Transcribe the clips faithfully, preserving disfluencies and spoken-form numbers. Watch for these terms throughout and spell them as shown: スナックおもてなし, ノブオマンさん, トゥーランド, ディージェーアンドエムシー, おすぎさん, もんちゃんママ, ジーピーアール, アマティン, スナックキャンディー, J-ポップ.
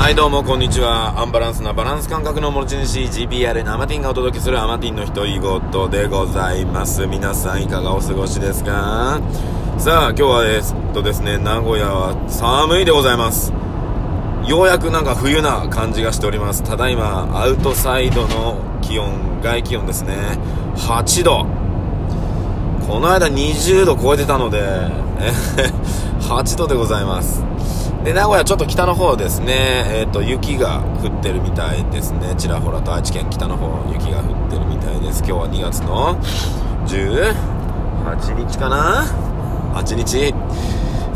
はいどうもこんにちは。アンバランスなバランス感覚の持ち主 ジーピーアール のアマティンがお届けするアマティンの独り言でございます。皆さんいかがお過ごしですか？さあ今日はえっとですね名古屋は寒いでございます。ようやくなんか冬な感じがしております。ただいまアウトサイドの気温、外気温ですね、はちど。この間にじゅうど超えてたのではちどでございます。で名古屋ちょっと北の方ですね、えー、と雪が降ってるみたいですね。ちらほらと愛知県北の方雪が降ってるみたいです。今日はにがつのじゅうはちにちかなはちにち、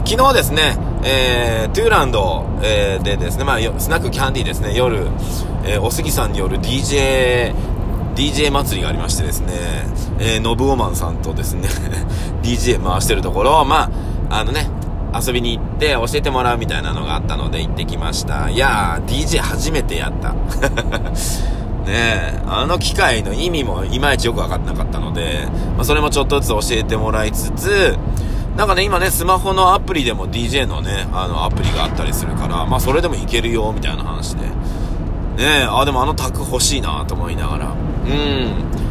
昨日ですね、えー、トゥーランド、えー、でですね、まあ、スナックキャンディーですね、夜、えー、おすぎさんによる ディージェー ディージェー 祭りがありましてですね、えー、ノブオマンさんとですねディージェー 回してるところ、まああのね遊びに行って教えてもらうみたいなのがあったので行ってきました。いやー ディージェー 初めてやったねえ、あの機械の意味もいまいちよく分かってなかったので、まあ、それもちょっとずつ教えてもらいつつ、なんかね今ねスマホのアプリでも ディージェー のねあのアプリがあったりするから、まあそれでもいけるよみたいな話でねえ、あでもあのタク欲しいなと思いながら、うん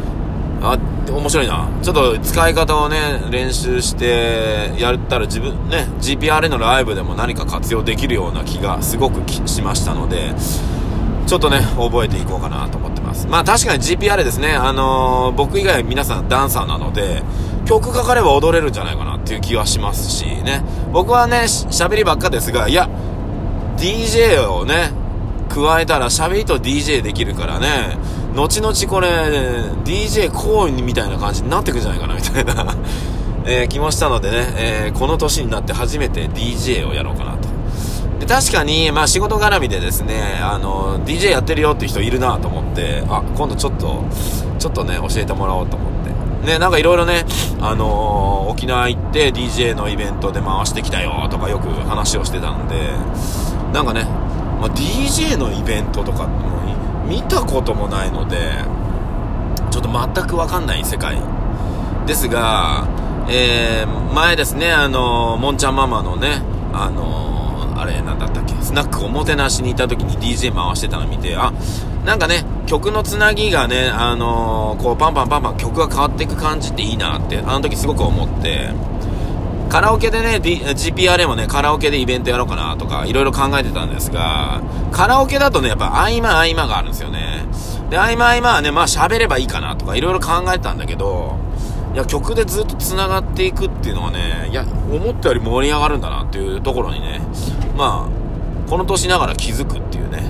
あ面白いな。ちょっと使い方をね練習してやったら自分ね ジーピーアール のライブでも何か活用できるような気がすごくしましたので、ちょっとね覚えていこうかなと思ってます。まあ確かに ジーピーアール ですね、あのー、僕以外皆さんダンサーなので曲かかれば踊れるんじゃないかなっていう気はしますしね。僕はね喋りばっかですが、いや ディージェー をね加えたら喋りと ディージェー できるからね、後々これ ディージェー コーンみたいな感じになってくんじゃないかなみたいな、えー、気もしたのでね、えー、この年になって初めて ディージェー をやろうかなと。で確かに、まあ、仕事絡みでですねあの ディージェー やってるよっていう人いるなと思って、あ今度ちょっとちょっとね教えてもらおうと思ってね、なんかいろいろね、あのー、沖縄行って ディージェー のイベントで回してきたよとかよく話をしてたんで、なんかね、まあ、ディージェー のイベントとかもいい見たこともないのでちょっと全く分かんない世界ですが、えー、前ですねあのもんちゃんママのねあのあれなんだったっけスナックおもてなしに行った時に ディージェー 回してたの見て、あなんかね曲のつなぎがねあのこうパンパンパンパン曲が変わっていく感じっていいなってあの時すごく思って、カラオケでね、D、ジーピーアール もねカラオケでイベントやろうかなとかいろいろ考えてたんですが、カラオケだとねやっぱ合間合間があるんですよね。で合間合間はねまあ喋ればいいかなとかいろいろ考えてたんだけど、いや曲でずっとつながっていくっていうのはね、いや思ったより盛り上がるんだなっていうところにね、まあこの年ながら気づくっていうね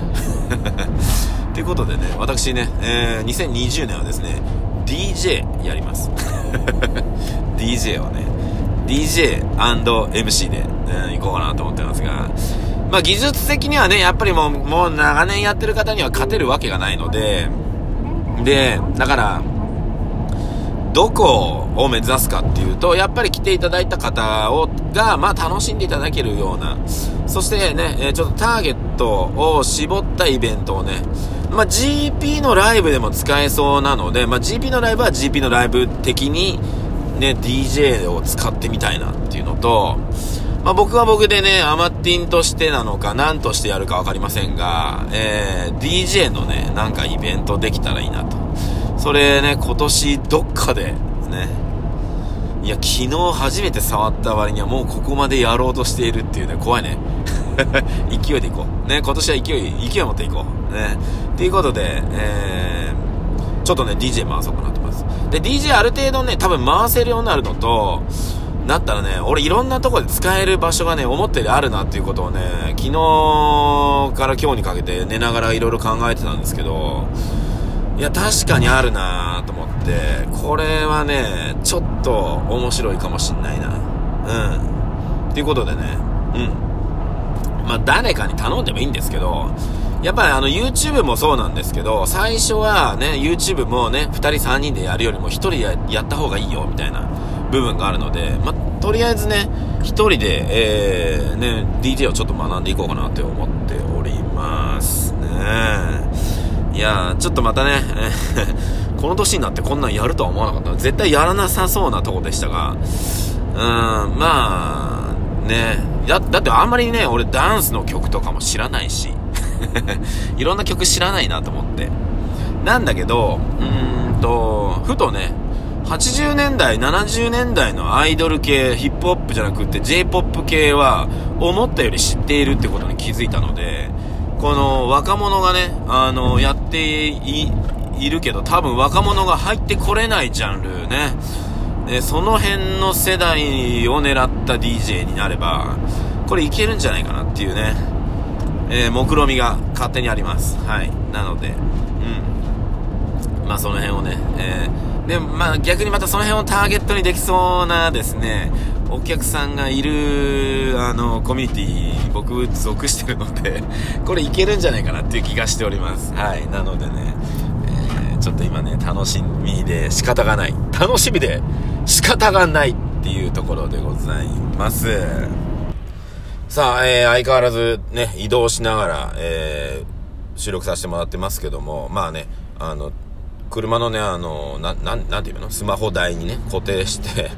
ということでね、私ね、えー、にせんにじゅうねんはですね ディージェー やりますディージェー はねディージェーアンドエムシー で、うん、行こうかなと思ってますが、まあ技術的にはねやっぱりもう、もう長年やってる方には勝てるわけがないので、でだからどこを目指すかっていうとやっぱり来ていただいた方をがまあ楽しんでいただけるような、そしてねちょっとターゲットを絞ったイベントをね、まあ ジーピー のライブでも使えそうなので、まあ ジーピー のライブは ジーピー のライブ的にね、ディージェー を使ってみたいなっていうのと、まあ、僕は僕でねアマティンとしてなのか何としてやるか分かりませんが、えー、ディージェー のねなんかイベントできたらいいなと。それね今年どっかでね、いや昨日初めて触った割にはもうここまでやろうとしているっていうね、怖いね勢いでいこうね、今年は勢い勢い持っていこうねということで、えーちょっとね ディージェー 回そうかなと思います。で ディージェー ある程度ね多分回せるようになるのとなったらね、俺いろんなとこで使える場所がね思ったよりあるなっていうことをね昨日から今日にかけて寝ながらいろいろ考えてたんですけど、いや確かにあるなと思って、これはねちょっと面白いかもしんないな、うんっていうことでね、うんまあ誰かに頼んでもいいんですけど、やっぱりあの YouTube もそうなんですけど、最初はね YouTube もねふたりさんにんでやるよりもひとり や, やった方がいいよみたいな部分があるので、まあ、とりあえずねひとりで、えーね、ディージェー をちょっと学んでいこうかなって思っておりますね。いやちょっとまたねこの年になってこんなんやるとは思わなかった。絶対やらなさそうなとこでしたが、うーんまあね だ, だってあんまりね俺ダンスの曲とかも知らないしいろんな曲知らないなと思って。なんだけど、うーんと、ふとね、はちじゅうねんだい、ななじゅうねんだいのアイドル系、ヒップホップじゃなくて J-ポップ 系は思ったより知っているってことに気づいたので、この若者がね、あの、やって い, いるけど、多分若者が入ってこれないジャンルね。で、その辺の世代を狙った ディージェー になれば、これいけるんじゃないかなっていうね、えー、目論みが勝手にあります。はい。なので、うん。まあその辺をね、えー、で、まあ逆にまたその辺をターゲットにできそうなですね、お客さんがいる、あの、コミュニティ、僕、属してるので、これいけるんじゃないかなっていう気がしております。はい。なのでね、えー、ちょっと今ね、楽しみで仕方がない。楽しみで仕方がないっていうところでございます。さあ、えー、相変わらずね、移動しながら、えー、収録させてもらってますけども、まあね、あの、車のね、あの、な、なん、なんていうの？スマホ台にね、固定して、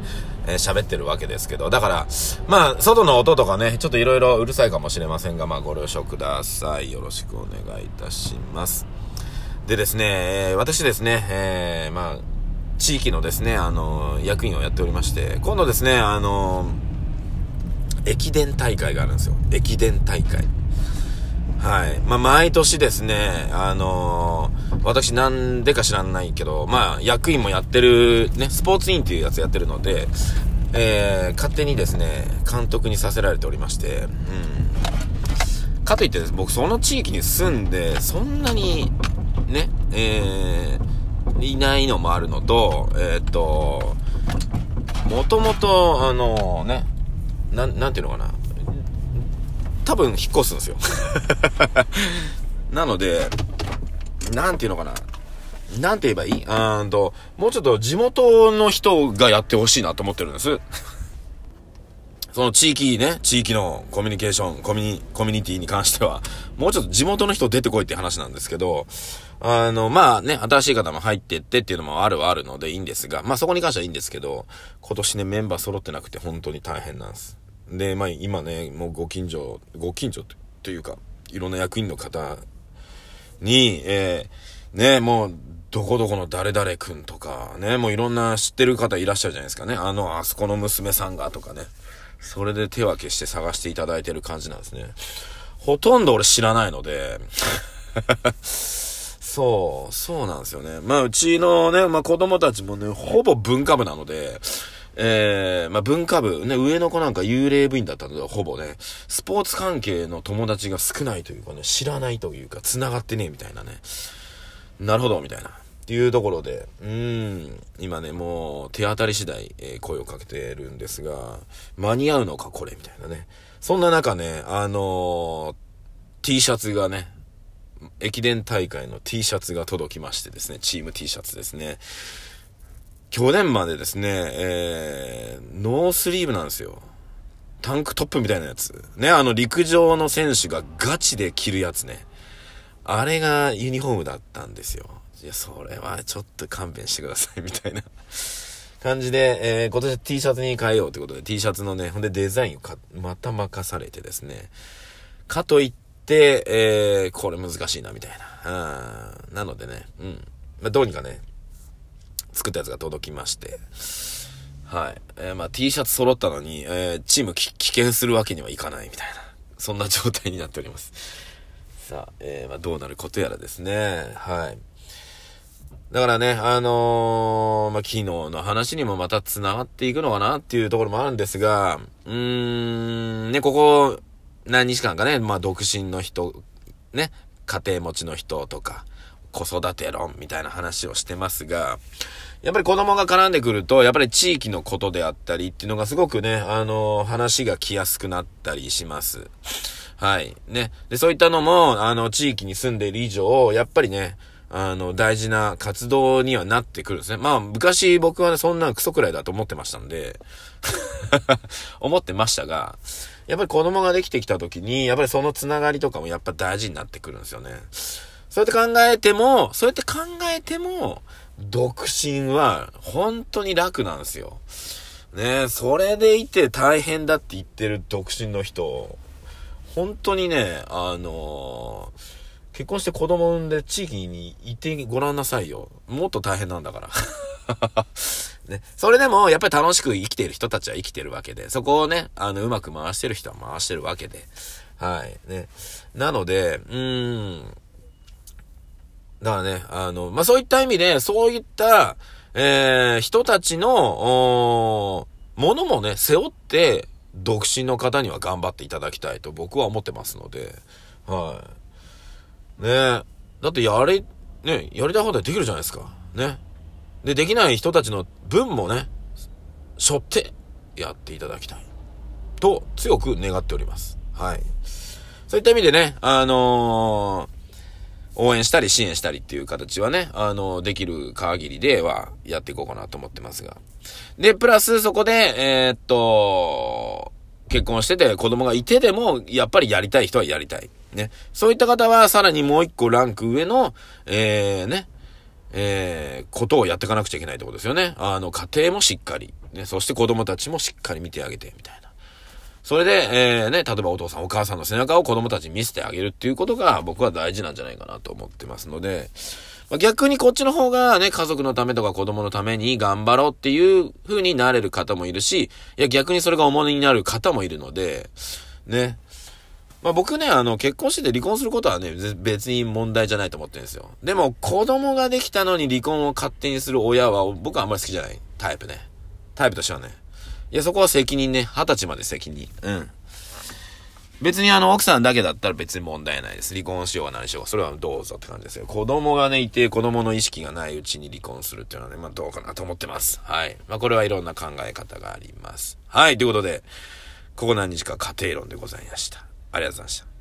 えー、喋ってるわけですけど、だから、まあ、外の音とかね、ちょっといろいろうるさいかもしれませんが、まあ、ご了承ください。よろしくお願いいたします。でですね、えー、私ですね、えー、まあ、地域のですね、あの、役員をやっておりまして、今度ですね、あの、駅伝大会があるんですよ。駅伝大会。はい。まあ、毎年ですね、あのー、私なんでか知らないけど、まあ、役員もやってる、ね、スポーツ委員っていうやつやってるので、えー、勝手にですね、監督にさせられておりまして、うん。かといってです、僕その地域に住んで、そんなに、ね、えー、いないのもあるのと、えー、っと、もともと、あのー、ね、な, なんていうのかな、多分引っ越すんですよなので、なんていうのかな、なんて言えばいい、あーともうちょっと地元の人がやってほしいなと思ってるんですその地域ね、地域のコミュニケーション、コミュニ、コミュニティに関してはもうちょっと地元の人出てこいって話なんですけど、あのまあね、新しい方も入ってってっていうのもあるはあるのでいいんですが、まあそこに関してはいいんですけど、今年ねメンバー揃ってなくて本当に大変なんです。で、まあ今ね、もうご近所、ご近所というかいろんな役員の方に、えー、ね、もうどこどこの誰々くんとかね、もういろんな知ってる方いらっしゃるじゃないですかね、あのあそこの娘さんがとかね、それで手分けして探していただいてる感じなんですね。ほとんど俺知らないのでそう、そうなんですよね。まあ、うちのね、まあ子供たちもね、ほぼ文化部なので、えー、まあ文化部、ね、上の子なんか幽霊部員だったので、ほぼね、スポーツ関係の友達が少ないというかね、知らないというか、繋がってねえみたいなね。なるほど、みたいな。っていうところで、うーん、今ね、もう手当たり次第、えー、声をかけてるんですが、間に合うのか、これ、みたいなね。そんな中ね、あのー、T シャツがね、駅伝大会の T シャツが届きましてですね、チーム T シャツですね。去年までですね、えー、ノースリーブなんですよ。タンクトップみたいなやつね、あの陸上の選手がガチで着るやつね、あれがユニフォームだったんですよ。いや、それはちょっと勘弁してくださいみたいな感じで、えー、今年 T シャツに変えようということで T シャツのね、ほんでデザインをかまた任されてですね、かといってで、えー、これ難しいなみたいな、うん、なのでね、うん、まあ、どうにかね作ったやつが届きまして、はい、えー、まあ T シャツ揃ったのに、えー、チームき棄権するわけにはいかないみたいな、そんな状態になっております。さあ、えー、まあどうなることやらですね、はい。だからね、あのー、まあ、昨日の話にもまた繋がっていくのかなっていうところもあるんですが、うーん、ね、ここ何日間かね、まあ独身の人、ね、家庭持ちの人とか、子育て論みたいな話をしてますが、やっぱり子供が絡んでくると、やっぱり地域のことであったりっていうのがすごくね、あのー、話が来やすくなったりします。はい。ね。で、そういったのも、あの、地域に住んでいる以上、やっぱりね、あの、大事な活動にはなってくるんですね。まあ、昔僕はね、そんなクソくらいだと思ってましたんで、思ってましたが、やっぱり子供ができてきた時に、やっぱりそのつながりとかもやっぱ大事になってくるんですよね。そうやって考えても、そうやって考えても、独身は本当に楽なんですよ。ねえ、それでいて大変だって言ってる独身の人、本当にね、あのー、結婚して子供産んで地域にいてごらんなさいよ。もっと大変なんだから。ね、それでもやっぱり楽しく生きている人たちは生きてるわけで、そこをね、あのうまく回してる人は回してるわけで、はいね。なので、うーん、だからね、あのまあ、そういった意味でそういった、えー、人たちのものもね背負って独身の方には頑張っていただきたいと僕は思ってますので、はいね。だってやれねやりたい放題できるじゃないですかね。で、できない人たちの分もね、背負ってやっていただきたいと強く願っております。はい。そういった意味でね、あのー、応援したり支援したりっていう形はね、あのー、できる限りではやっていこうかなと思ってますが。で、プラスそこで、えー、っと、結婚してて子供がいてでも、やっぱりやりたい人はやりたい。ね。そういった方はさらにもう一個ランク上の、えー、ね、えー、ことをやっていかなくちゃいけないってことですよね。あの、家庭もしっかり、ね、そして子供たちもしっかり見てあげて、みたいな。それで、えー、ね、例えばお父さんお母さんの背中を子供たちに見せてあげるっていうことが僕は大事なんじゃないかなと思ってますので、まあ、逆にこっちの方がね、家族のためとか子供のために頑張ろうっていう風になれる方もいるし、いや、逆にそれが重荷になる方もいるので、ね。まあ、僕ね、あの、結婚してて離婚することはね、別に問題じゃないと思ってるんですよ。でも、子供ができたのに離婚を勝手にする親は、僕はあんまり好きじゃない。タイプね。タイプとしてはね。いや、そこは責任ね。二十歳まで責任。うん。別にあの、奥さんだけだったら別に問題ないです。離婚しようが何しようが、それはどうぞって感じですよ。子供がね、いて、子供の意識がないうちに離婚するっていうのはね、まあ、どうかなと思ってます。はい。まあ、これはいろんな考え方があります。はい。ということで、ここ何日か家庭論でございました。ありがとうございました。